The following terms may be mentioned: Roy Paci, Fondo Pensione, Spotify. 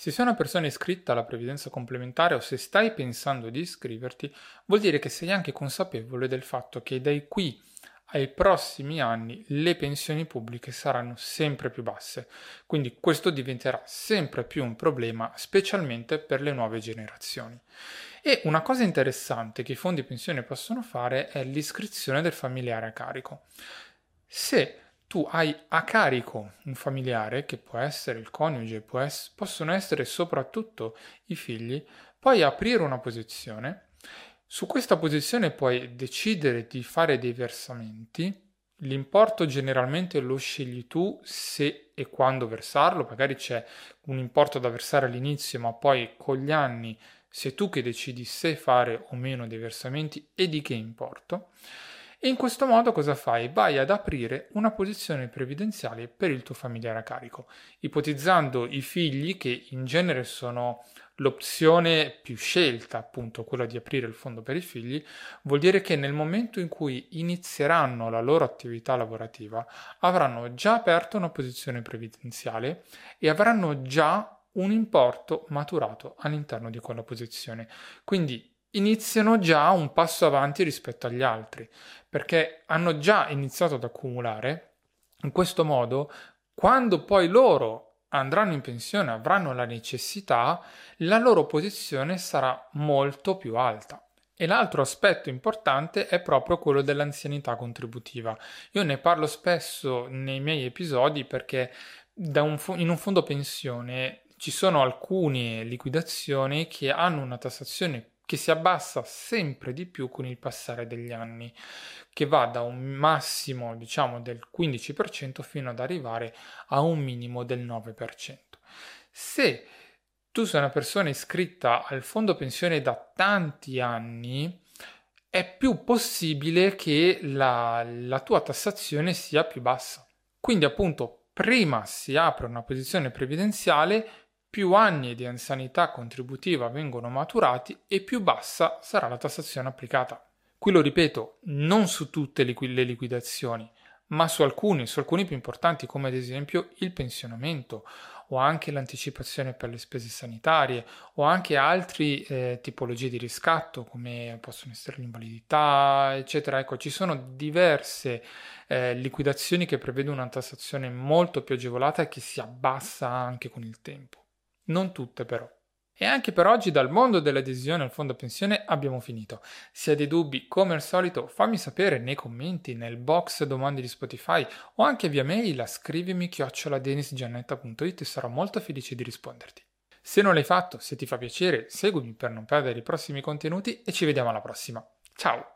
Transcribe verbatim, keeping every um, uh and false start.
Se sei una persona iscritta alla previdenza complementare o se stai pensando di iscriverti, vuol dire che sei anche consapevole del fatto che dai qui ai prossimi anni le pensioni pubbliche saranno sempre più basse, quindi questo diventerà sempre più un problema, specialmente per le nuove generazioni. E una cosa interessante che i fondi pensione possono fare è l'iscrizione del familiare a carico. Se tu hai a carico un familiare, che può essere il coniuge, può es- possono essere soprattutto i figli, puoi aprire una posizione, su questa posizione puoi decidere di fare dei versamenti, l'importo generalmente lo scegli tu se e quando versarlo, magari c'è un importo da versare all'inizio, ma poi con gli anni sei tu che decidi se fare o meno dei versamenti e di che importo. E in questo modo cosa fai? Vai ad aprire una posizione previdenziale per il tuo familiare a carico, ipotizzando i figli che in genere sono l'opzione più scelta, appunto quella di aprire il fondo per i figli, vuol dire che nel momento in cui inizieranno la loro attività lavorativa avranno già aperto una posizione previdenziale e avranno già un importo maturato all'interno di quella posizione. Quindi iniziano già un passo avanti rispetto agli altri, perché hanno già iniziato ad accumulare. In questo modo, quando poi loro andranno in pensione, avranno la necessità, la loro posizione sarà molto più alta. E l'altro aspetto importante è proprio quello dell'anzianità contributiva. Io ne parlo spesso nei miei episodi perché da un fo- in un fondo pensione ci sono alcune liquidazioni che hanno una tassazione che si abbassa sempre di più con il passare degli anni, che va da un massimo, diciamo, del quindici per cento fino ad arrivare a un minimo del nove per cento. Se tu sei una persona iscritta al fondo pensione da tanti anni, è più possibile che la, la tua tassazione sia più bassa. Quindi, appunto, prima si apre una posizione previdenziale, più anni di anzianità contributiva vengono maturati e più bassa sarà la tassazione applicata. Qui lo ripeto, non su tutte le liquidazioni, ma su alcuni, su alcuni più importanti come ad esempio il pensionamento o anche l'anticipazione per le spese sanitarie o anche altre eh, tipologie di riscatto come possono essere l'invalidità, eccetera. Ecco, ci sono diverse eh, liquidazioni che prevedono una tassazione molto più agevolata e che si abbassa anche con il tempo. Non tutte però. E anche per oggi dal mondo dell'adesione al fondo pensione abbiamo finito. Se hai dei dubbi, come al solito, fammi sapere nei commenti, nel box domande di Spotify o anche via mail a scrivimi chiocciola denisgiannetta punto it e sarò molto felice di risponderti. Se non l'hai fatto, se ti fa piacere, seguimi per non perdere i prossimi contenuti e ci vediamo alla prossima. Ciao!